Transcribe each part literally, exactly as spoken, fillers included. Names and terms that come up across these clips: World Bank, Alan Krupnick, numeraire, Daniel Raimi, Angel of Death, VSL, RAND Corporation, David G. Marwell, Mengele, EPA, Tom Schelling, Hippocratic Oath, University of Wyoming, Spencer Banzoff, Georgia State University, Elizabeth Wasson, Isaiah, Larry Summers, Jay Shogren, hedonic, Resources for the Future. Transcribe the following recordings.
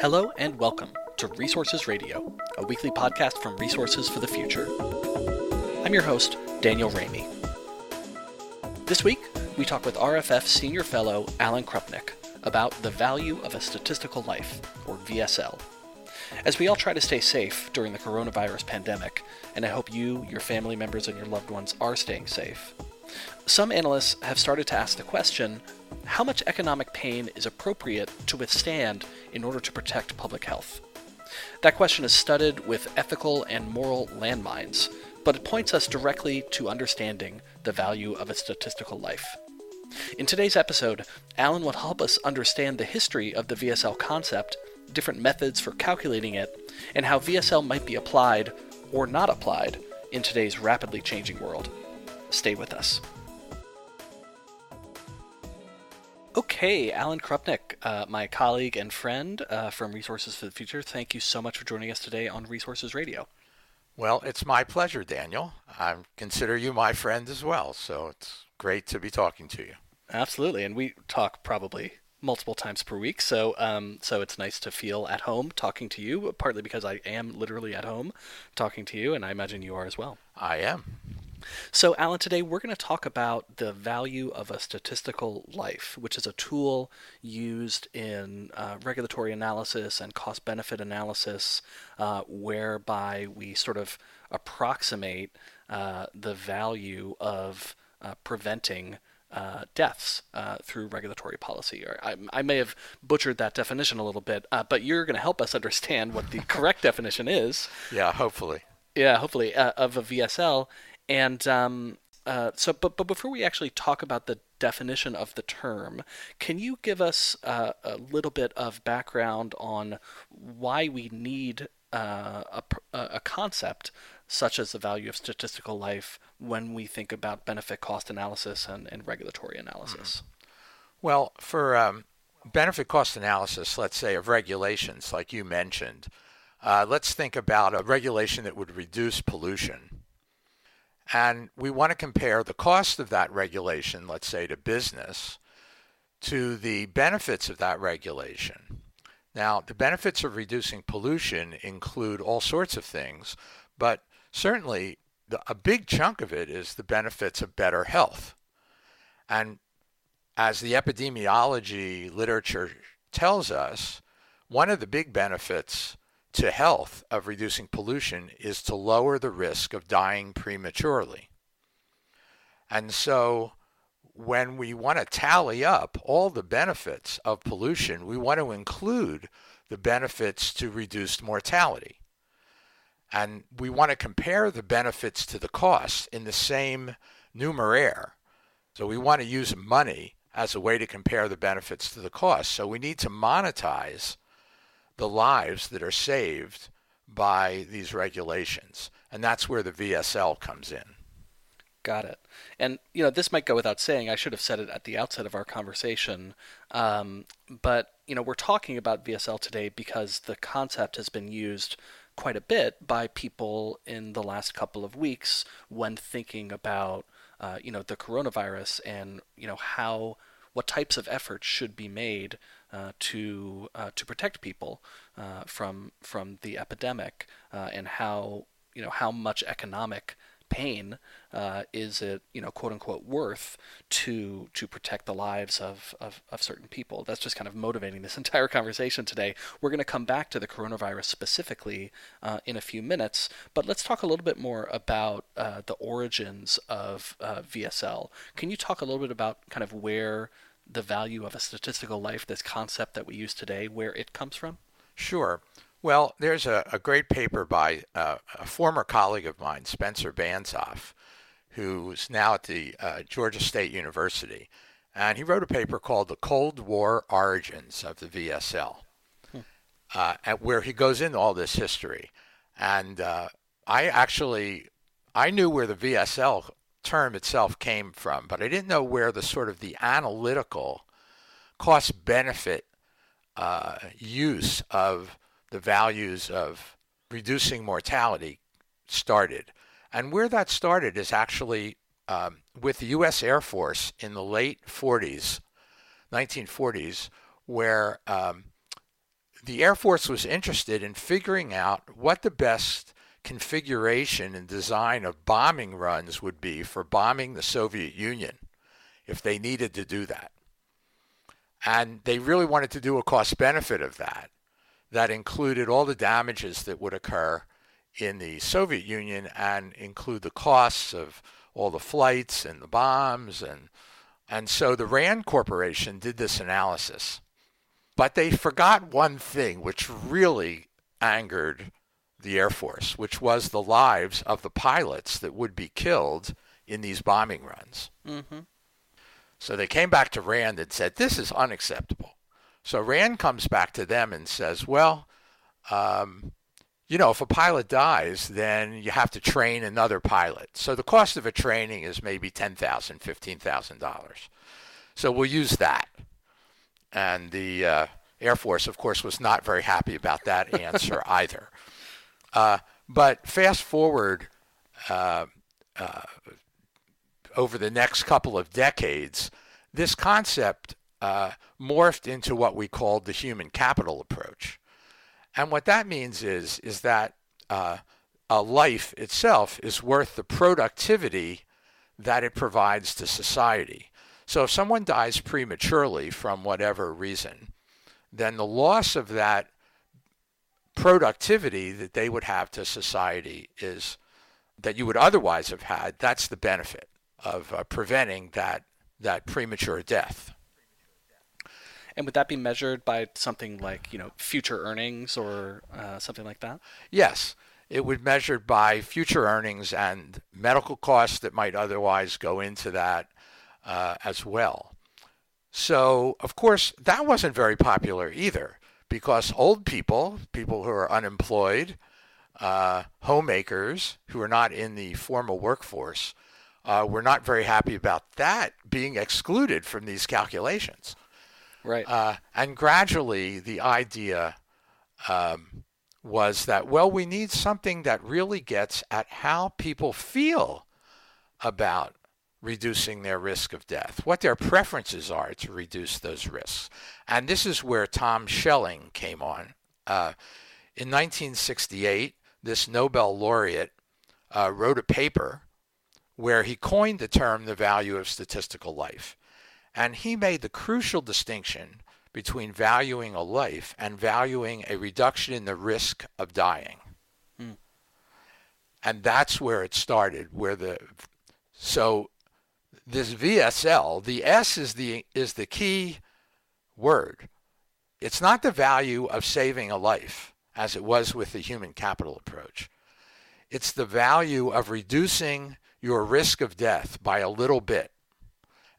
Hello and welcome to Resources Radio, a weekly podcast from Resources for the Future. I'm your host, Daniel Raimi. This week, we talk with R F F Senior Fellow Alan Krupnick about the value of a statistical life, or V S L. As we all try to stay safe during the coronavirus pandemic, and I hope you, your family members, and your loved ones are staying safe, some analysts have started to ask the question, how much economic pain is appropriate to withstand in order to protect public health? That question is studded with ethical and moral landmines, but it points us directly to understanding the value of a statistical life. In today's episode, Alan will help us understand the history of the V S L concept, different methods for calculating it, and how V S L might be applied, or not applied, in today's rapidly changing world. Stay with us. Okay, Alan Krupnick, uh, my colleague and friend uh, from Resources for the Future, thank you so much for joining us today on Resources Radio. Well, it's my pleasure, Daniel. I consider you my friend as well, so it's great to be talking to you. Absolutely, and we talk probably multiple times per week, so um, so it's nice to feel at home talking to you, partly because I am literally at home talking to you, and I imagine you are as well. I am. So, Alan, today we're going to talk about the value of a statistical life, which is a tool used in uh, regulatory analysis and cost-benefit analysis, uh, whereby we sort of approximate uh, the value of uh, preventing uh, deaths uh, through regulatory policy. Or I, I may have butchered that definition a little bit, uh, but you're going to help us understand what the correct definition is. Yeah, hopefully. Yeah, hopefully, uh, of a V S L. And um, uh, so, but but before we actually talk about the definition of the term, can you give us uh, a little bit of background on why we need uh, a, a concept such as the value of statistical life when we think about benefit-cost analysis and, and regulatory analysis? Well, for um, benefit-cost analysis, let's say, of regulations, like you mentioned, uh, let's think about a regulation that would reduce pollution. And we want to compare the cost of that regulation, let's say to business, to the benefits of that regulation. Now, the benefits of reducing pollution include all sorts of things, but certainly the, a big chunk of it is the benefits of better health. And as the epidemiology literature tells us, one of the big benefits to health of reducing pollution is to lower the risk of dying prematurely. And so when we want to tally up all the benefits of pollution, we want to include the benefits to reduced mortality. And we want to compare the benefits to the costs in the same numeraire. So we want to use money as a way to compare the benefits to the costs. So we need to monetize the lives that are saved by these regulations. And that's where the V S L comes in. Got it. And, you know, this might go without saying. I should have said it at the outset of our conversation. Um, but, you know, we're talking about V S L today because the concept has been used quite a bit by people in the last couple of weeks when thinking about, uh, you know, the coronavirus and, you know, how, what types of efforts should be made Uh, to uh, to protect people uh, from from the epidemic, uh, and how you know how much economic pain uh, is it you know quote unquote worth to to protect the lives of, of of certain people. That's just kind of motivating this entire conversation today. We're going to come back to the coronavirus specifically uh, in a few minutes, but let's talk a little bit more about uh, the origins of uh, V S L. Can you talk a little bit about kind of where the value of a statistical life, this concept that we use today, where it comes from? Sure. Well, there's a, a great paper by uh, a former colleague of mine, Spencer Banzoff, who's now at the uh, Georgia State University. And he wrote a paper called The Cold War Origins of the V S L, hmm. uh, where he goes into all this history. And uh, I actually, I knew where the V S L term itself came from, but I didn't know where the sort of the analytical cost-benefit uh, use of the values of reducing mortality started. And where that started is actually um, with the U S Air Force in the late forties, nineteen forties, where um, the Air Force was interested in figuring out what the best configuration and design of bombing runs would be for bombing the Soviet Union if they needed to do that. And they really wanted to do a cost-benefit of that. That included all the damages that would occur in the Soviet Union and include the costs of all the flights and the bombs. And, and so the RAND Corporation did this analysis. But they forgot one thing which really angered the Air Force, which was the lives of the pilots that would be killed in these bombing runs. Mm-hmm. So they came back to RAND and said, this is unacceptable. So RAND comes back to them and says, well, um, you know, if a pilot dies, then you have to train another pilot. So the cost of a training is maybe ten thousand dollars, fifteen thousand dollars. So we'll use that. And the uh, Air Force, of course, was not very happy about that answer either. Uh, but fast forward uh, uh, over the next couple of decades, this concept uh, morphed into what we called the human capital approach. And what that means is, is that uh, a life itself is worth the productivity that it provides to society. So if someone dies prematurely from whatever reason, then the loss of that productivity that they would have to society is that you would otherwise have had. That's the benefit of uh, preventing that that premature death. And would that be measured by something like, you know, future earnings or uh, something like that? Yes, it would be measured by future earnings and medical costs that might otherwise go into that uh, as well. So, of course, that wasn't very popular either. Because old people, people who are unemployed, uh, homemakers who are not in the formal workforce, uh, were not very happy about that being excluded from these calculations. Right. Uh, and gradually the idea um, was that, well, we need something that really gets at how people feel about reducing their risk of death, what their preferences are to reduce those risks. And this is where Tom Schelling came on. Uh, in nineteen sixty-eight, this Nobel laureate uh, wrote a paper where he coined the term the value of statistical life. And he made the crucial distinction between valuing a life and valuing a reduction in the risk of dying. Mm. And that's where it started, where the... So... This V S L, the S is the is the key word. It's not the value of saving a life, as it was with the human capital approach. It's the value of reducing your risk of death by a little bit.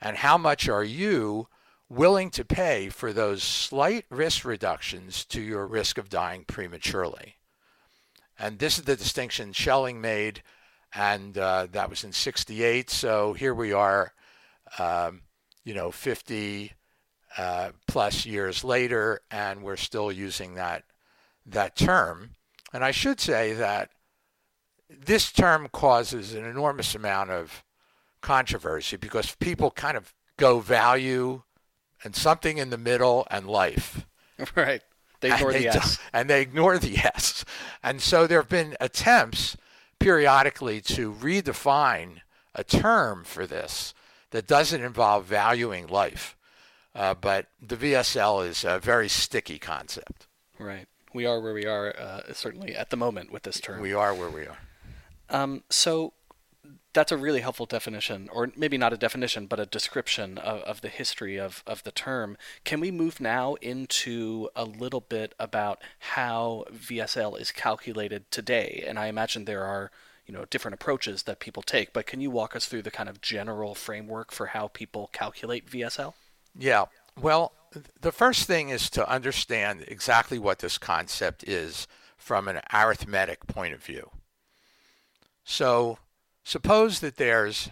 And how much are you willing to pay for those slight risk reductions to your risk of dying prematurely? And this is the distinction Schelling made. And uh, that was in sixty-eight. So here we are, um, you know, fifty uh, plus years later, and we're still using that that term. And I should say that this term causes an enormous amount of controversy because people kind of go value and something in the middle and life. Right. They ignore the S. And they ignore the S. And so there have been attempts periodically to redefine a term for this that doesn't involve valuing life. Uh, but the V S L is a very sticky concept. Right. We are where we are, uh, certainly at the moment with this term. We are where we are. Um, so that's a really helpful definition, or maybe not a definition, but a description of, of the history of, of the term. Can we move now into a little bit about how V S L is calculated today? And I imagine there are, you know, different approaches that people take, but can you walk us through the kind of general framework for how people calculate V S L? Yeah. Well, the first thing is to understand exactly what this concept is from an arithmetic point of view. So suppose that there's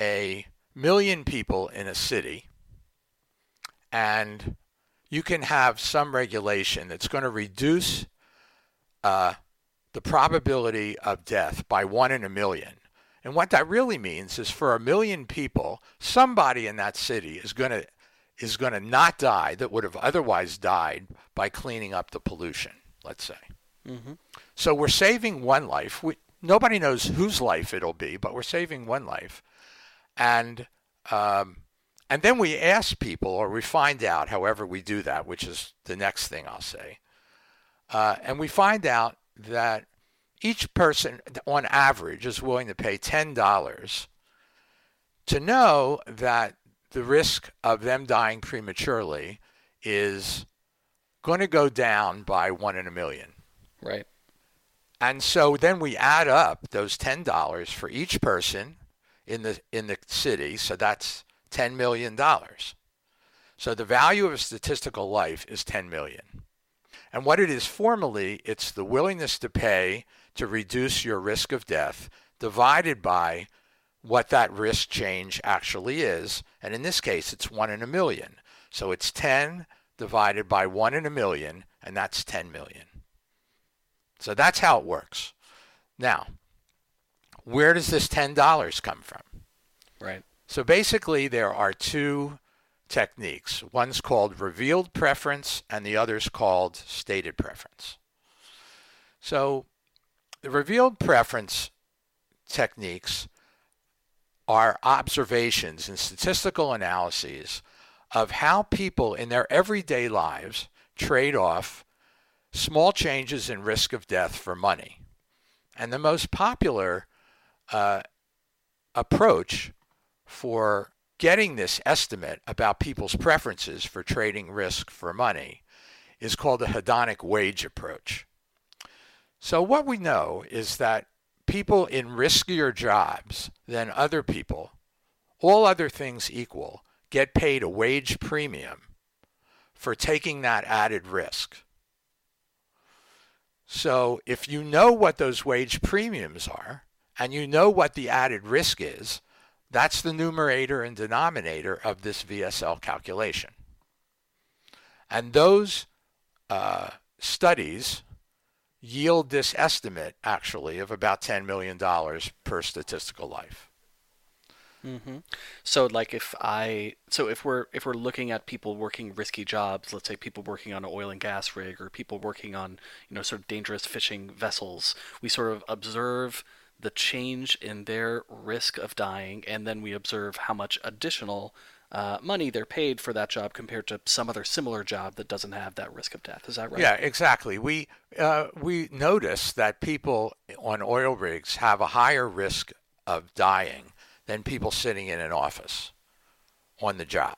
a million people in a city and you can have some regulation that's going to reduce uh, the probability of death by one in a million. And what that really means is for a million people, somebody in that city is going to is going to not die that would have otherwise died by cleaning up the pollution, let's say. Mm-hmm. So we're saving one life. We, nobody knows whose life it'll be, but we're saving one life. And um, and then we ask people, or we find out, however we do that, which is the next thing I'll say, uh, and we find out that each person, on average, is willing to pay ten dollars to know that the risk of them dying prematurely is going to go down by one in a million. Right. And so then we add up those ten dollars for each person in the in the city. So that's ten million dollars. So the value of a statistical life is ten million dollars. And what it is formally, it's the willingness to pay to reduce your risk of death divided by what that risk change actually is. And in this case, it's one in a million. So it's ten divided by one in a million, and that's ten million. So that's how it works. Now, where does this ten dollars come from? Right. So basically, there are two techniques. One's called revealed preference, and the other's called stated preference. So the revealed preference techniques are observations and statistical analyses of how people in their everyday lives trade off small changes in risk of death for money. And the most popular uh, approach for getting this estimate about people's preferences for trading risk for money is called the hedonic wage approach. So what we know is that people in riskier jobs than other people, all other things equal, get paid a wage premium for taking that added risk. So if you know what those wage premiums are and you know what the added risk is, that's the numerator and denominator of this V S L calculation. And those uh, studies yield this estimate, actually, of about ten million dollars per statistical life. Mm-hmm. So, like, if I, so if we're if we're looking at people working risky jobs, let's say people working on an oil and gas rig or people working on, you know, sort of dangerous fishing vessels, we sort of observe the change in their risk of dying, and then we observe how much additional Uh, money they're paid for that job compared to some other similar job that doesn't have that risk of death. Is that right? Yeah, exactly. We uh, we notice that people on oil rigs have a higher risk of dying than people sitting in an office on the job.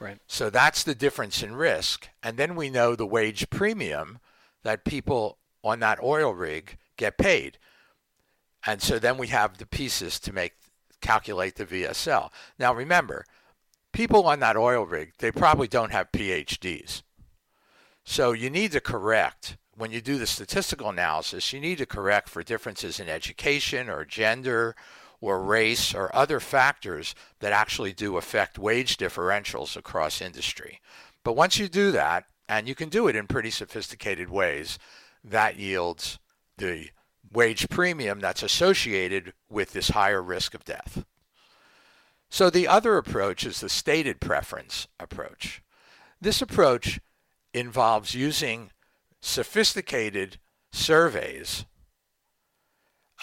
Right. So that's the difference in risk. And then we know the wage premium that people on that oil rig get paid. And so then we have the pieces to make calculate the V S L. Now, remember, people on that oil rig, they probably don't have P H Ds. So you need to correct, when you do the statistical analysis, you need to correct for differences in education or gender or race or other factors that actually do affect wage differentials across industry. But once you do that, and you can do it in pretty sophisticated ways, that yields the wage premium that's associated with this higher risk of death. So the other approach is the stated preference approach. This approach involves using sophisticated surveys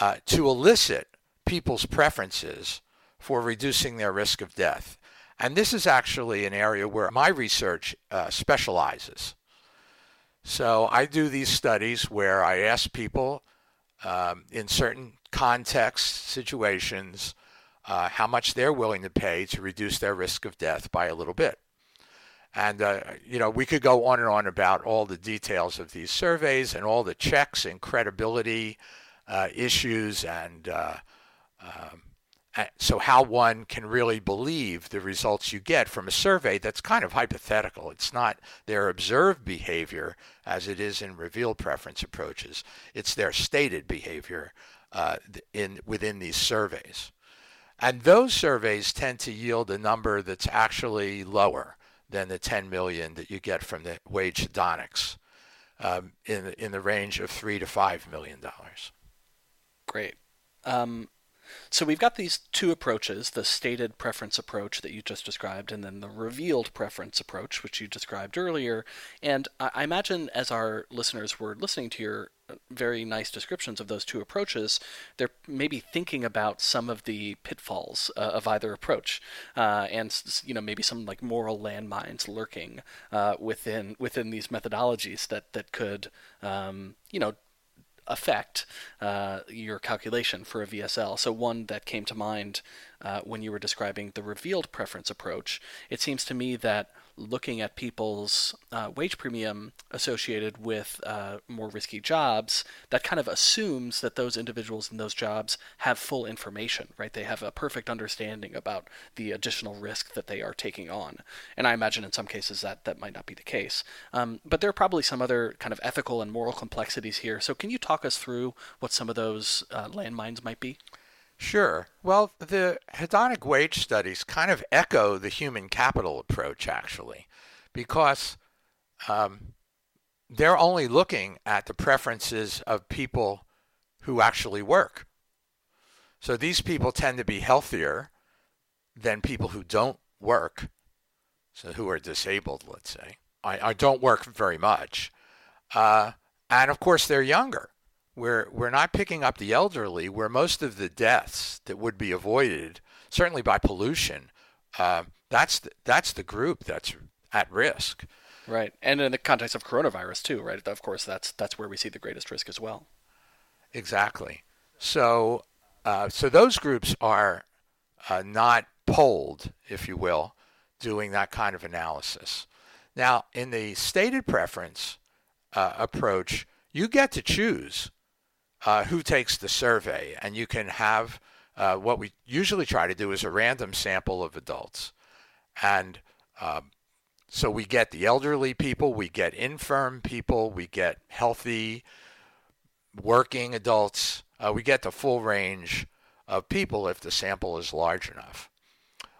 uh, to elicit people's preferences for reducing their risk of death. And this is actually an area where my research uh, specializes. So I do these studies where I ask people um, in certain contexts, situations, Uh, how much they're willing to pay to reduce their risk of death by a little bit. And, uh, you know, we could go on and on about all the details of these surveys and all the checks and credibility uh, issues and uh, um, so how one can really believe the results you get from a survey that's kind of hypothetical. It's not their observed behavior as it is in revealed preference approaches. It's their stated behavior uh, in within these surveys. And those surveys tend to yield a number that's actually lower than the ten million that you get from the wage hedonics, um, in, in the range of three to five million dollars. Great. Um, So we've got these two approaches, the stated preference approach that you just described, and then the revealed preference approach, which you described earlier. And I imagine as our listeners were listening to your very nice descriptions of those two approaches, they're maybe thinking about some of the pitfalls uh, of either approach, uh, and you know maybe some like moral landmines lurking uh, within within these methodologies that that could um, you know affect uh, your calculation for a V S L. So one that came to mind uh, when you were describing the revealed preference approach, it seems to me that looking at people's uh, wage premium associated with uh, more risky jobs, that kind of assumes that those individuals in those jobs have full information, right? They have a perfect understanding about the additional risk that they are taking on. And I imagine in some cases that that might not be the case. Um, but there are probably some other kind of ethical and moral complexities here. So can you talk us through what some of those uh, landmines might be? Sure. Well, the hedonic wage studies kind of echo the human capital approach, actually, because um, they're only looking at the preferences of people who actually work. So these people tend to be healthier than people who don't work, so who are disabled, let's say, or don't work very much. Uh, and of course, they're younger. We're, we're not picking up the elderly, where most of the deaths that would be avoided, certainly by pollution, uh, that's, the, that's the group that's at risk. Right. And in the context of coronavirus, too, right? Of course, that's that's where we see the greatest risk as well. Exactly. So uh, so those groups are uh, not polled, if you will, doing that kind of analysis. Now, in the stated preference uh, approach, you get to choose Uh, who takes the survey, and you can have uh, what we usually try to do is a random sample of adults. And um, so we get the elderly people, we get infirm people, we get healthy working adults, uh, we get the full range of people if the sample is large enough.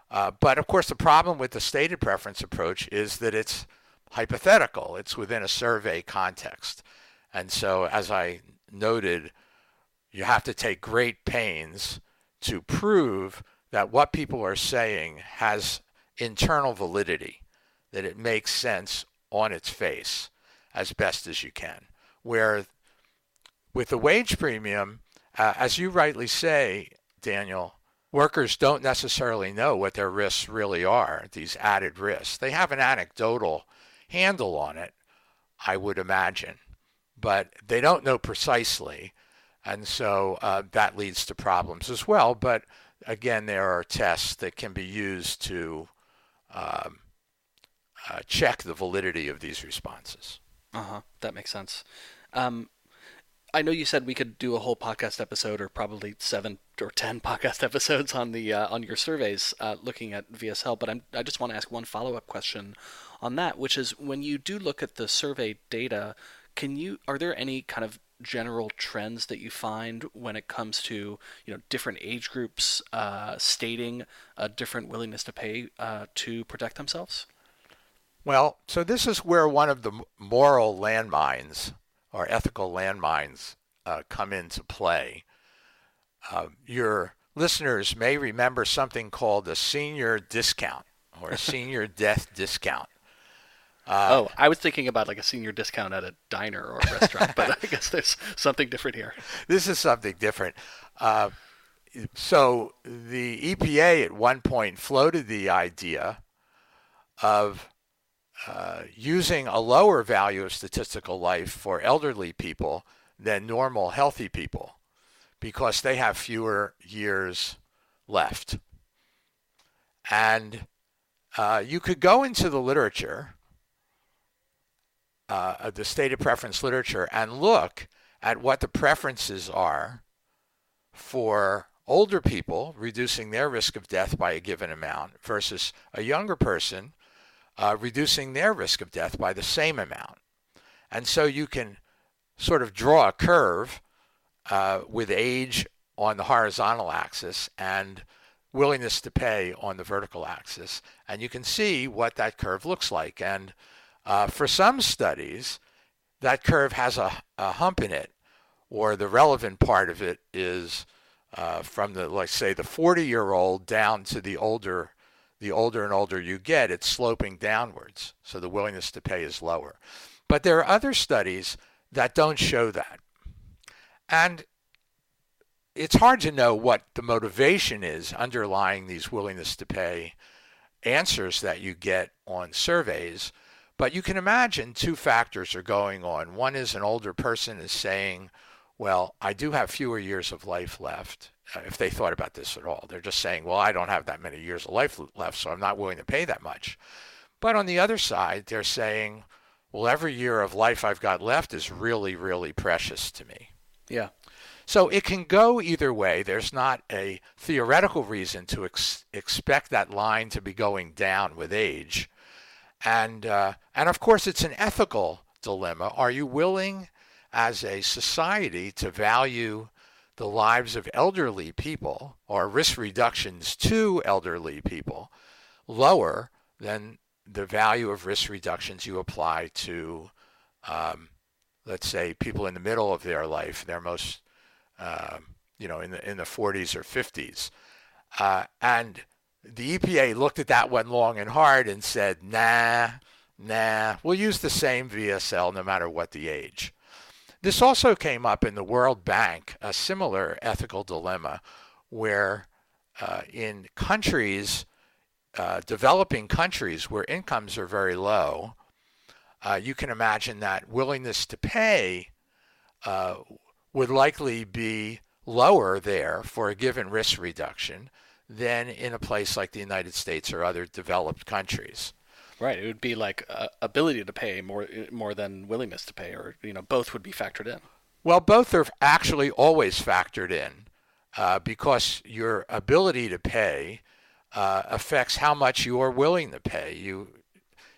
Uh, but of course the problem with the stated preference approach is that it's hypothetical, it's within a survey context. And so as I noted, you have to take great pains to prove that what people are saying has internal validity, that it makes sense on its face as best as you can. Where with the wage premium, uh, as you rightly say, Daniel, workers don't necessarily know what their risks really are, these added risks. They have an anecdotal handle on it, I would imagine, but they don't know precisely, and so uh, that leads to problems as well. But again, there are tests that can be used to um, uh, check the validity of these responses. Uh-huh, that makes sense. Um, I know you said we could do a whole podcast episode, or probably seven or ten podcast episodes on the uh, on your surveys uh, looking at V S L, but I'm, I just want to ask one follow-up question on that, which is when you do look at the survey data, Can you are there any kind of general trends that you find when it comes to you know different age groups uh, stating a different willingness to pay uh, to protect themselves? Well, so this is where one of the moral landmines or ethical landmines uh, come into play. Uh, your listeners may remember something called a senior discount or a senior death discount. Uh, oh, I was thinking about like a senior discount at a diner or a restaurant, but I guess there's something different here. This is something different. Uh, so the E P A at one point floated the idea of uh, using a lower value of statistical life for elderly people than normal healthy people because they have fewer years left. And uh, you could go into the literature, Uh, the stated preference literature, and look at what the preferences are for older people, reducing their risk of death by a given amount, versus a younger person uh, reducing their risk of death by the same amount. And so you can sort of draw a curve uh, with age on the horizontal axis and willingness to pay on the vertical axis, and you can see what that curve looks like. And Uh, for some studies, that curve has a, a hump in it, or the relevant part of it is uh, from the, let's say, the forty-year-old down to the older, the older and older you get, it's sloping downwards. So the willingness to pay is lower. But there are other studies that don't show that. And it's hard to know what the motivation is underlying these willingness to pay answers that you get on surveys. But you can imagine two factors are going on. One is an older person is saying, well, I do have fewer years of life left, if they thought about this at all. They're just saying, well, I don't have that many years of life left, so I'm not willing to pay that much. But on the other side, they're saying, well, every year of life I've got left is really, really precious to me. Yeah. So it can go either way. There's not a theoretical reason to ex- expect that line to be going down with age. And uh, and of course, it's an ethical dilemma. Are you willing as a society to value the lives of elderly people or risk reductions to elderly people lower than the value of risk reductions you apply to, um, let's say, people in the middle of their life, their most, uh, you know, in the in the forties or fifties? Uh, and the E P A looked at that one long and hard and said, nah, nah, we'll use the same V S L no matter what the age. This also came up in the World Bank, a similar ethical dilemma where uh, in countries, uh, developing countries where incomes are very low, uh, you can imagine that willingness to pay uh, would likely be lower there for a given risk reduction than in a place like the United States or other developed countries. Right, it would be like uh, ability to pay more more than willingness to pay, or you know, both would be factored in. Well, both are actually always factored in uh, because your ability to pay uh, affects how much you are willing to pay. You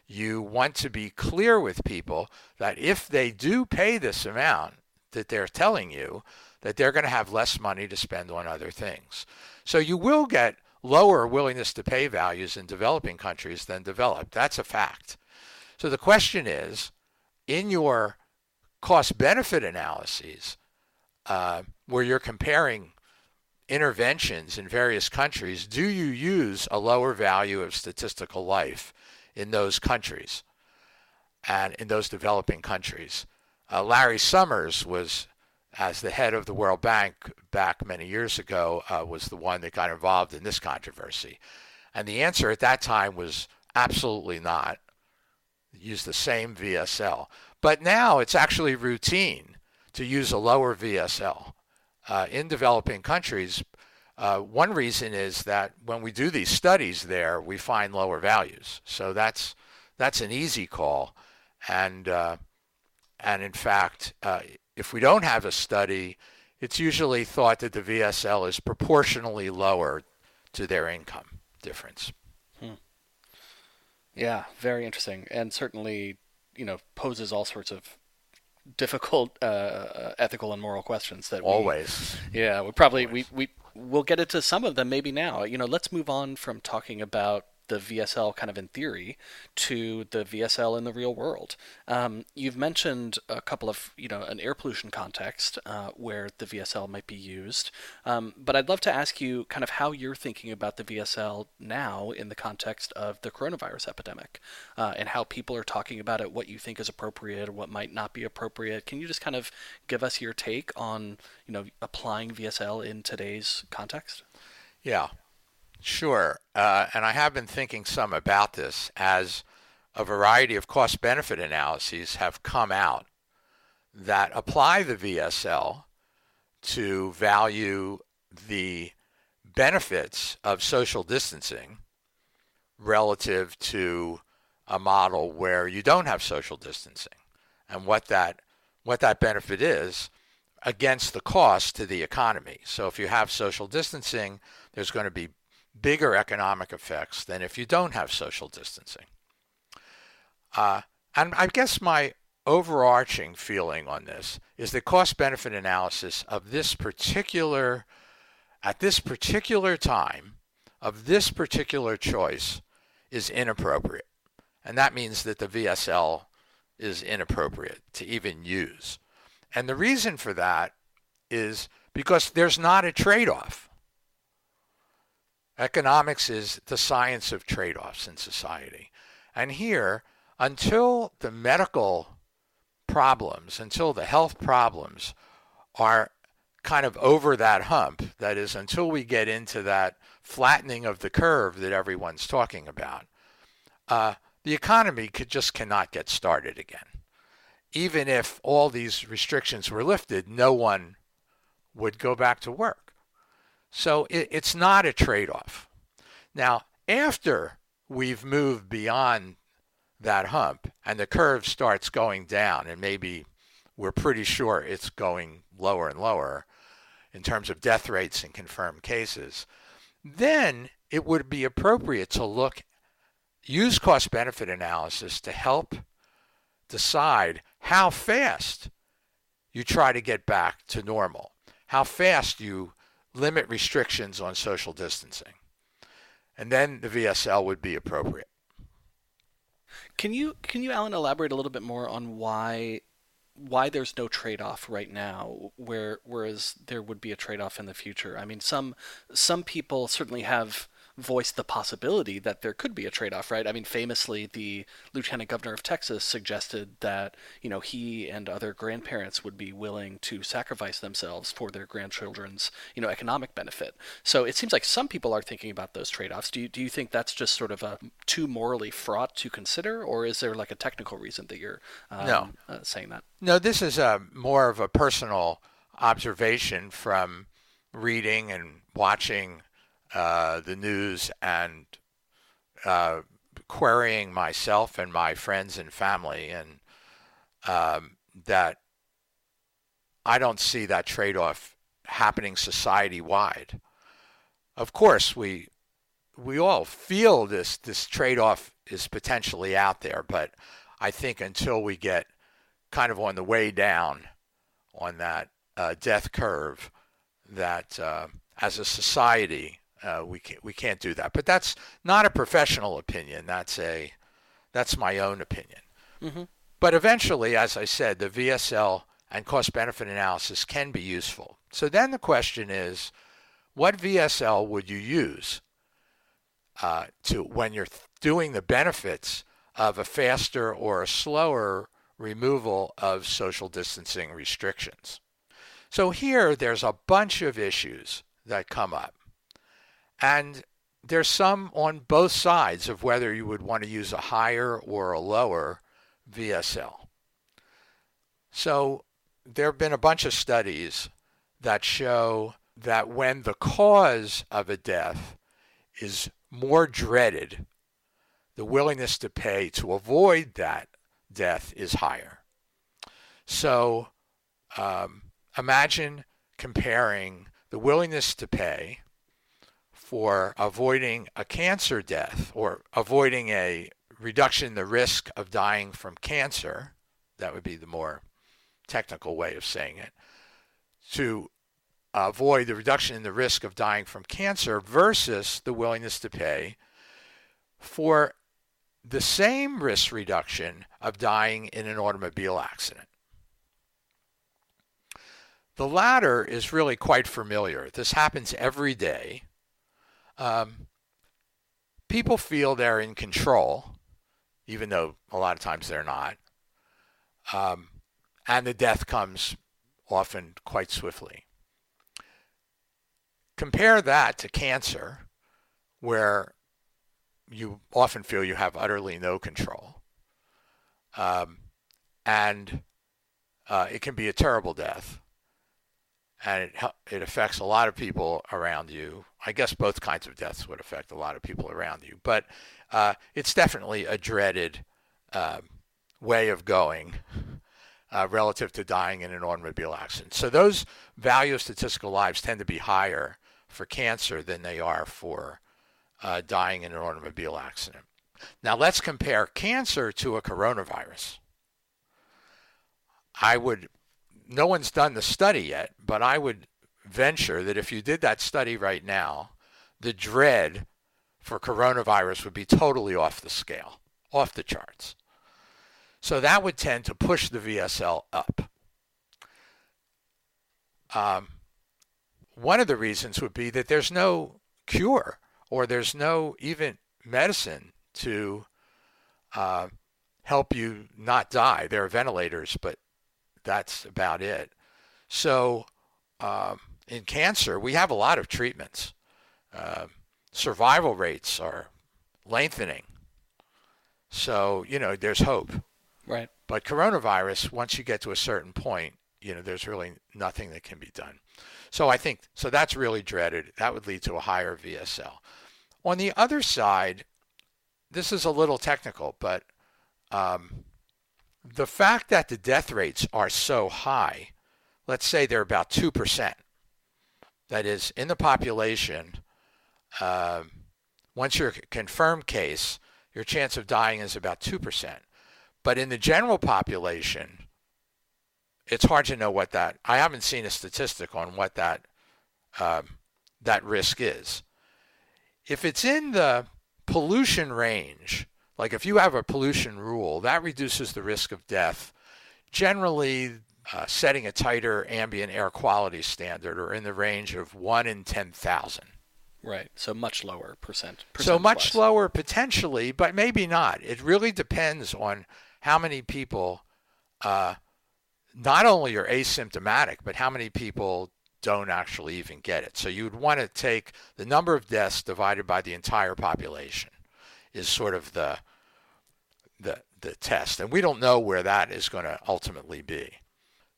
you want to be clear with people that if they do pay this amount that they're telling you, that they're going to have less money to spend on other things. So you will get lower willingness to pay values in developing countries than developed. That's a fact. So the question is, in your cost-benefit analyses, uh, where you're comparing interventions in various countries, do you use a lower value of statistical life in those countries and in those developing countries? Uh, Larry Summers was, as the head of the World Bank back many years ago, uh, was the one that got involved in this controversy. And the answer at that time was absolutely not. Use the same V S L. But now it's actually routine to use a lower V S L. Uh, in developing countries, uh, one reason is that when we do these studies there, we find lower values. So that's that's an easy call. And, uh, and in fact, uh, if we don't have a study, it's usually thought that the V S L is proportionally lower to their income difference. Hmm. Yeah, very interesting. And certainly, you know, poses all sorts of difficult uh, ethical and moral questions that we, Always. Yeah, we probably, Always. we, we, we'll get into some of them maybe now. You know, let's move on from talking about the V S L kind of in theory to the V S L in the real world. Um, you've mentioned a couple of, you know, an air pollution context uh, where the V S L might be used. Um, but I'd love to ask you kind of how you're thinking about the V S L now in the context of the coronavirus epidemic uh, and how people are talking about it, what you think is appropriate, what might not be appropriate. Can you just kind of give us your take on, you know, applying V S L in today's context? Yeah. Sure. Uh, and I have been thinking some about this as a variety of cost-benefit analyses have come out that apply the V S L to value the benefits of social distancing relative to a model where you don't have social distancing and what that what that benefit is against the cost to the economy. So if you have social distancing, there's going to be bigger economic effects than if you don't have social distancing. Uh, and I guess my overarching feeling on this is the cost-benefit analysis of this particular, at this particular time, of this particular choice is inappropriate. And that means that the V S L is inappropriate to even use. And the reason for that is because there's not a trade-off. Economics is the science of trade-offs in society. And here, until the medical problems, until the health problems are kind of over that hump, that is, until we get into that flattening of the curve that everyone's talking about, uh, the economy could just cannot get started again. Even if all these restrictions were lifted, no one would go back to work. So it, it's not a trade-off. Now, after we've moved beyond that hump and the curve starts going down, and maybe we're pretty sure it's going lower and lower in terms of death rates and confirmed cases, then it would be appropriate to look, use cost-benefit analysis to help decide how fast you try to get back to normal, how fast you limit restrictions on social distancing. And then the V S L would be appropriate. Can you, can you, Alan, elaborate a little bit more on why why there's no trade-off right now, where, whereas there would be a trade-off in the future? I mean, some some people certainly have voiced the possibility that there could be a trade-off, right? I mean, famously, the lieutenant governor of Texas suggested that, you know, he and other grandparents would be willing to sacrifice themselves for their grandchildren's, you know, economic benefit. So it seems like some people are thinking about those trade-offs. Do you, do you think that's just sort of a too morally fraught to consider, or is there like a technical reason that you're um, no. uh, saying that? No, this is a more of a personal observation from reading and watching Uh, the news and uh, querying myself and my friends and family, and um, that I don't see that trade-off happening society-wide. Of course, we we all feel this this trade-off is potentially out there, but I think until we get kind of on the way down on that uh, death curve, that uh, as a society, Uh, we can't we can't do that. But that's not a professional opinion. That's a that's my own opinion. Mm-hmm. But eventually, as I said, the V S L and cost-benefit analysis can be useful. So then the question is, what V S L would you use uh, to when you're doing the benefits of a faster or a slower removal of social distancing restrictions? So here, there's a bunch of issues that come up. And there's some on both sides of whether you would want to use a higher or a lower V S L. So there have been a bunch of studies that show that when the cause of a death is more dreaded, the willingness to pay to avoid that death is higher. So um, imagine comparing the willingness to pay for avoiding a cancer death or avoiding a reduction in the risk of dying from cancer, that would be the more technical way of saying it, to avoid the reduction in the risk of dying from cancer versus the willingness to pay for the same risk reduction of dying in an automobile accident. The latter is really quite familiar. This happens every day. Um, people feel they're in control, even though a lot of times they're not. Um, and the death comes often quite swiftly. Compare that to cancer, where you often feel you have utterly no control. Um, and uh, it can be a terrible death. And it it affects a lot of people around you. I guess both kinds of deaths would affect a lot of people around you. But uh, it's definitely a dreaded uh, way of going uh, relative to dying in an automobile accident. So those value of statistical lives tend to be higher for cancer than they are for uh, dying in an automobile accident. Now let's compare cancer to a coronavirus. I would... No one's done the study yet, but I would venture that if you did that study right now, the dread for coronavirus would be totally off the scale, off the charts. So that would tend to push the V S L up. Um, One of the reasons would be that there's no cure, or there's no even medicine to uh, help you not die. There are ventilators, but that's about it. So um, in cancer, we have a lot of treatments. Uh, survival rates are lengthening. So, you know, there's hope. Right. But coronavirus, once you get to a certain point, you know, there's really nothing that can be done. So I think, so that's really dreaded. That would lead to a higher V S L. On the other side, this is a little technical, but um, the fact that the death rates are so high, let's say they're about two percent. That is, in the population, uh, once you're a confirmed case, your chance of dying is about two percent. But in the general population, it's hard to know what that, I haven't seen a statistic on what that um, that risk is. If it's in the pollution range, like if you have a pollution rule, that reduces the risk of death. Generally, uh, setting a tighter ambient air quality standard or in the range of one in ten thousand. Right, so much lower percent. So much plus. Lower potentially, but maybe not. It really depends on how many people uh, not only are asymptomatic, but how many people don't actually even get it. So you would want to take the number of deaths divided by the entire population is sort of the the the test. And we don't know where that is going to ultimately be.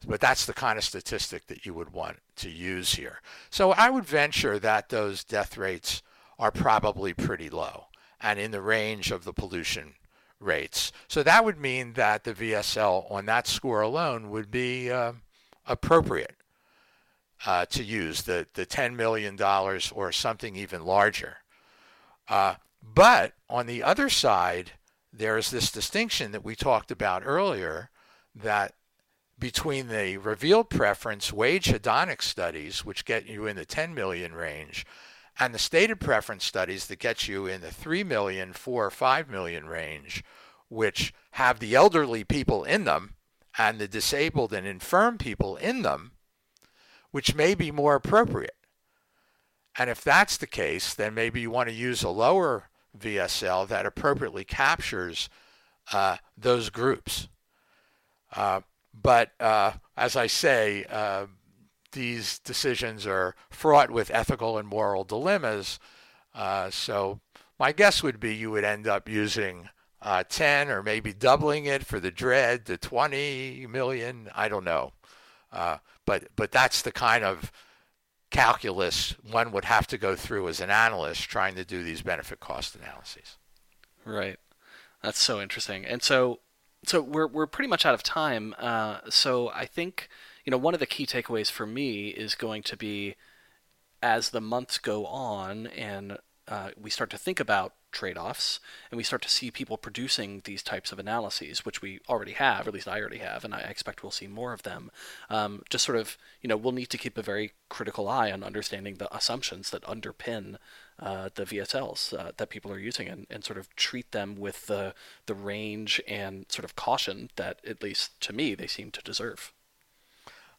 But that's the kind of statistic that you would want to use here. So I would venture that those death rates are probably pretty low and in the range of the pollution rates. So that would mean that the V S L on that score alone would be uh, appropriate uh, to use, the, the ten million dollars or something even larger. Uh, but on the other side, there is this distinction that we talked about earlier that between the revealed preference wage hedonic studies, which get you in the ten million range, and the stated preference studies that get you in the three million, four or five million range, which have the elderly people in them and the disabled and infirm people in them, which may be more appropriate. And if that's the case, then maybe you want to use a lower V S L that appropriately captures uh, those groups. Uh, But uh, as I say, uh, these decisions are fraught with ethical and moral dilemmas. Uh, so my guess would be you would end up using uh, ten or maybe doubling it for the dread to twenty million. I don't know. Uh, but but that's the kind of calculus one would have to go through as an analyst trying to do these benefit cost analyses. Right. That's so interesting. And so... So we're we're pretty much out of time. Uh, so I think, you know, one of the key takeaways for me is going to be, as the months go on and uh, we start to think about trade-offs and we start to see people producing these types of analyses, which we already have, or at least I already have, and I expect we'll see more of them. Um, just sort of, you know, we'll need to keep a very critical eye on understanding the assumptions that underpin Uh, the V S Ls uh, that people are using, and, and sort of treat them with the the range and sort of caution that, at least to me, they seem to deserve.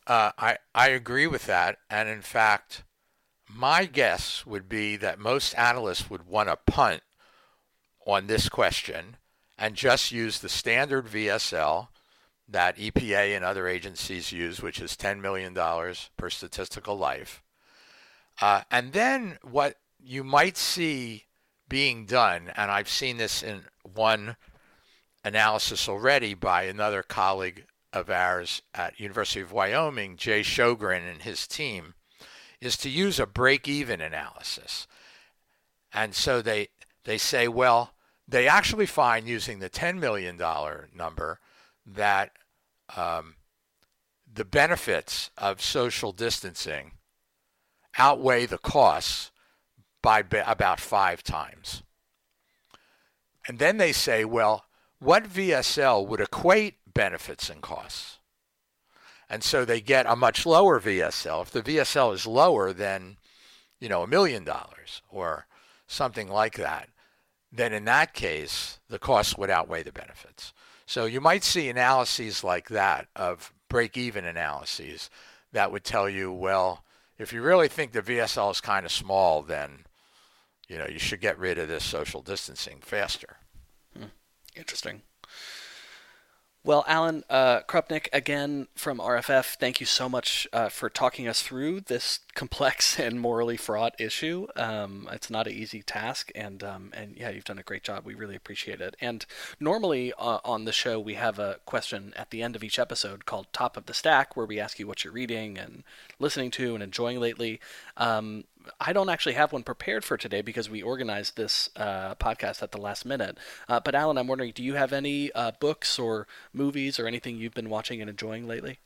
Uh, I, I agree with that. And in fact, my guess would be that most analysts would want to punt on this question and just use the standard V S L that E P A and other agencies use, which is ten million dollars per statistical life. Uh, and then what you might see being done, and I've seen this in one analysis already by another colleague of ours at University of Wyoming, Jay Shogren and his team, is to use a break-even analysis. And so they they say, well, they actually find using the ten million dollars number that um, the benefits of social distancing outweigh the costs by about five times. And then they say, well, what V S L would equate benefits and costs? And so they get a much lower V S L. If the V S L is lower than, you know, a million dollars or something like that, then in that case, the costs would outweigh the benefits. So you might see analyses like that, of break-even analyses, that would tell you, well, if you really think the V S L is kind of small, then, you know, you should get rid of this social distancing faster. Hmm. Interesting. Well, Alan uh, Krupnick, again from R F F, thank you so much uh, for talking us through this complex and morally fraught issue. Um, it's not an easy task, and um, and yeah, you've done a great job. We really appreciate it. And normally uh, on the show, we have a question at the end of each episode called Top of the Stack, where we ask you what you're reading and listening to and enjoying lately. Um, I don't actually have one prepared for today because we organized this uh, podcast at the last minute. Uh, but Alan, I'm wondering, do you have any uh, books or movies or anything you've been watching and enjoying lately?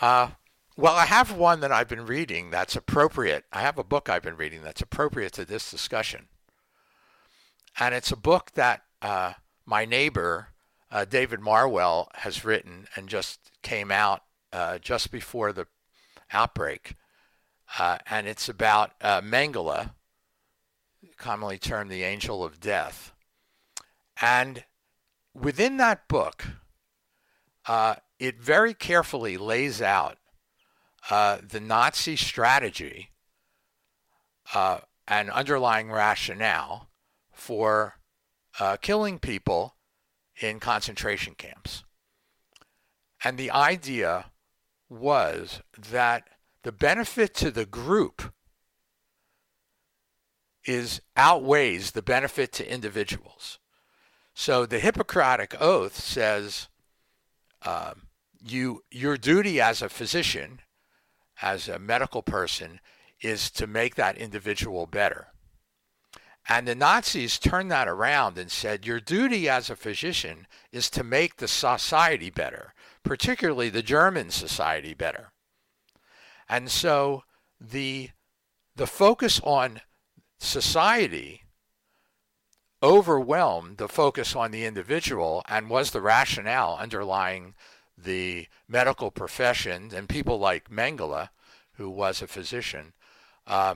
Uh, well, I have one that I've been reading that's appropriate. I have a book I've been reading that's appropriate to this discussion. And it's a book that uh, my neighbor, uh, David Marwell, has written and just came out uh, just before the outbreak. Uh, and it's about uh, Mengele, commonly termed the Angel of Death. And within that book, uh, it very carefully lays out uh, the Nazi strategy uh, and underlying rationale for uh, killing people in concentration camps. And the idea was that the benefit to the group is outweighs the benefit to individuals. So the Hippocratic Oath says um, you your duty as a physician, as a medical person, is to make that individual better. And the Nazis turned that around and said your duty as a physician is to make the society better, particularly the German society better. And so the the focus on society overwhelmed the focus on the individual and was the rationale underlying the medical profession and people like Mengele, who was a physician, uh,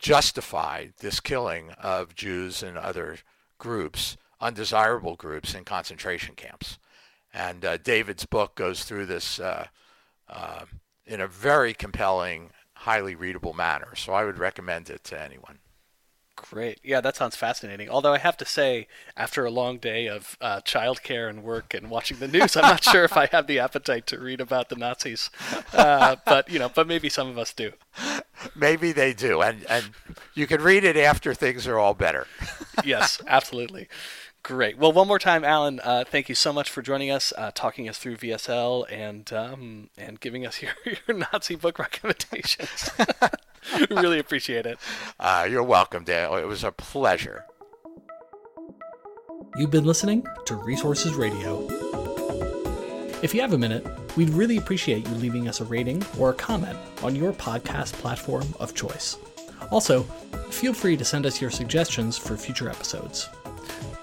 justified this killing of Jews and other groups, undesirable groups in concentration camps. And uh, David's book goes through this uh, uh, in a very compelling, highly readable manner. So I would recommend it to anyone. Great. Yeah, that sounds fascinating. Although I have to say, after a long day of uh, childcare and work and watching the news, I'm not sure if I have the appetite to read about the Nazis. Uh, but, you know, but maybe some of us do. Maybe they do. And, and you can read it after things are all better. Yes, absolutely. Great. Well, one more time, Alan, uh, thank you so much for joining us, uh, talking us through V S L, and um, and giving us your, your Nazi book recommendations. Really appreciate it. Uh, you're welcome, Dale. It was a pleasure. You've been listening to Resources Radio. If you have a minute, we'd really appreciate you leaving us a rating or a comment on your podcast platform of choice. Also, feel free to send us your suggestions for future episodes.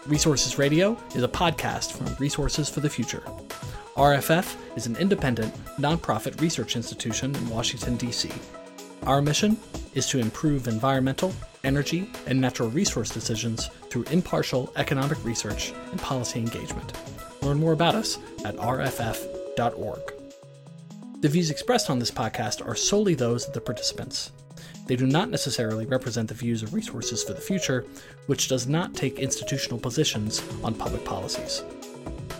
Resources Radio is a podcast from Resources for the Future. R F F is an independent, nonprofit research institution in Washington, D C. Our mission is to improve environmental, energy, and natural resource decisions through impartial economic research and policy engagement. Learn more about us at r f f dot org. The views expressed on this podcast are solely those of the participants. They do not necessarily represent the views of Resources for the Future, which does not take institutional positions on public policies.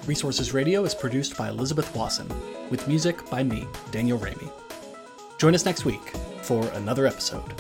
Resources Radio is produced by Elizabeth Wasson, with music by me, Daniel Raimi. Join us next week for another episode.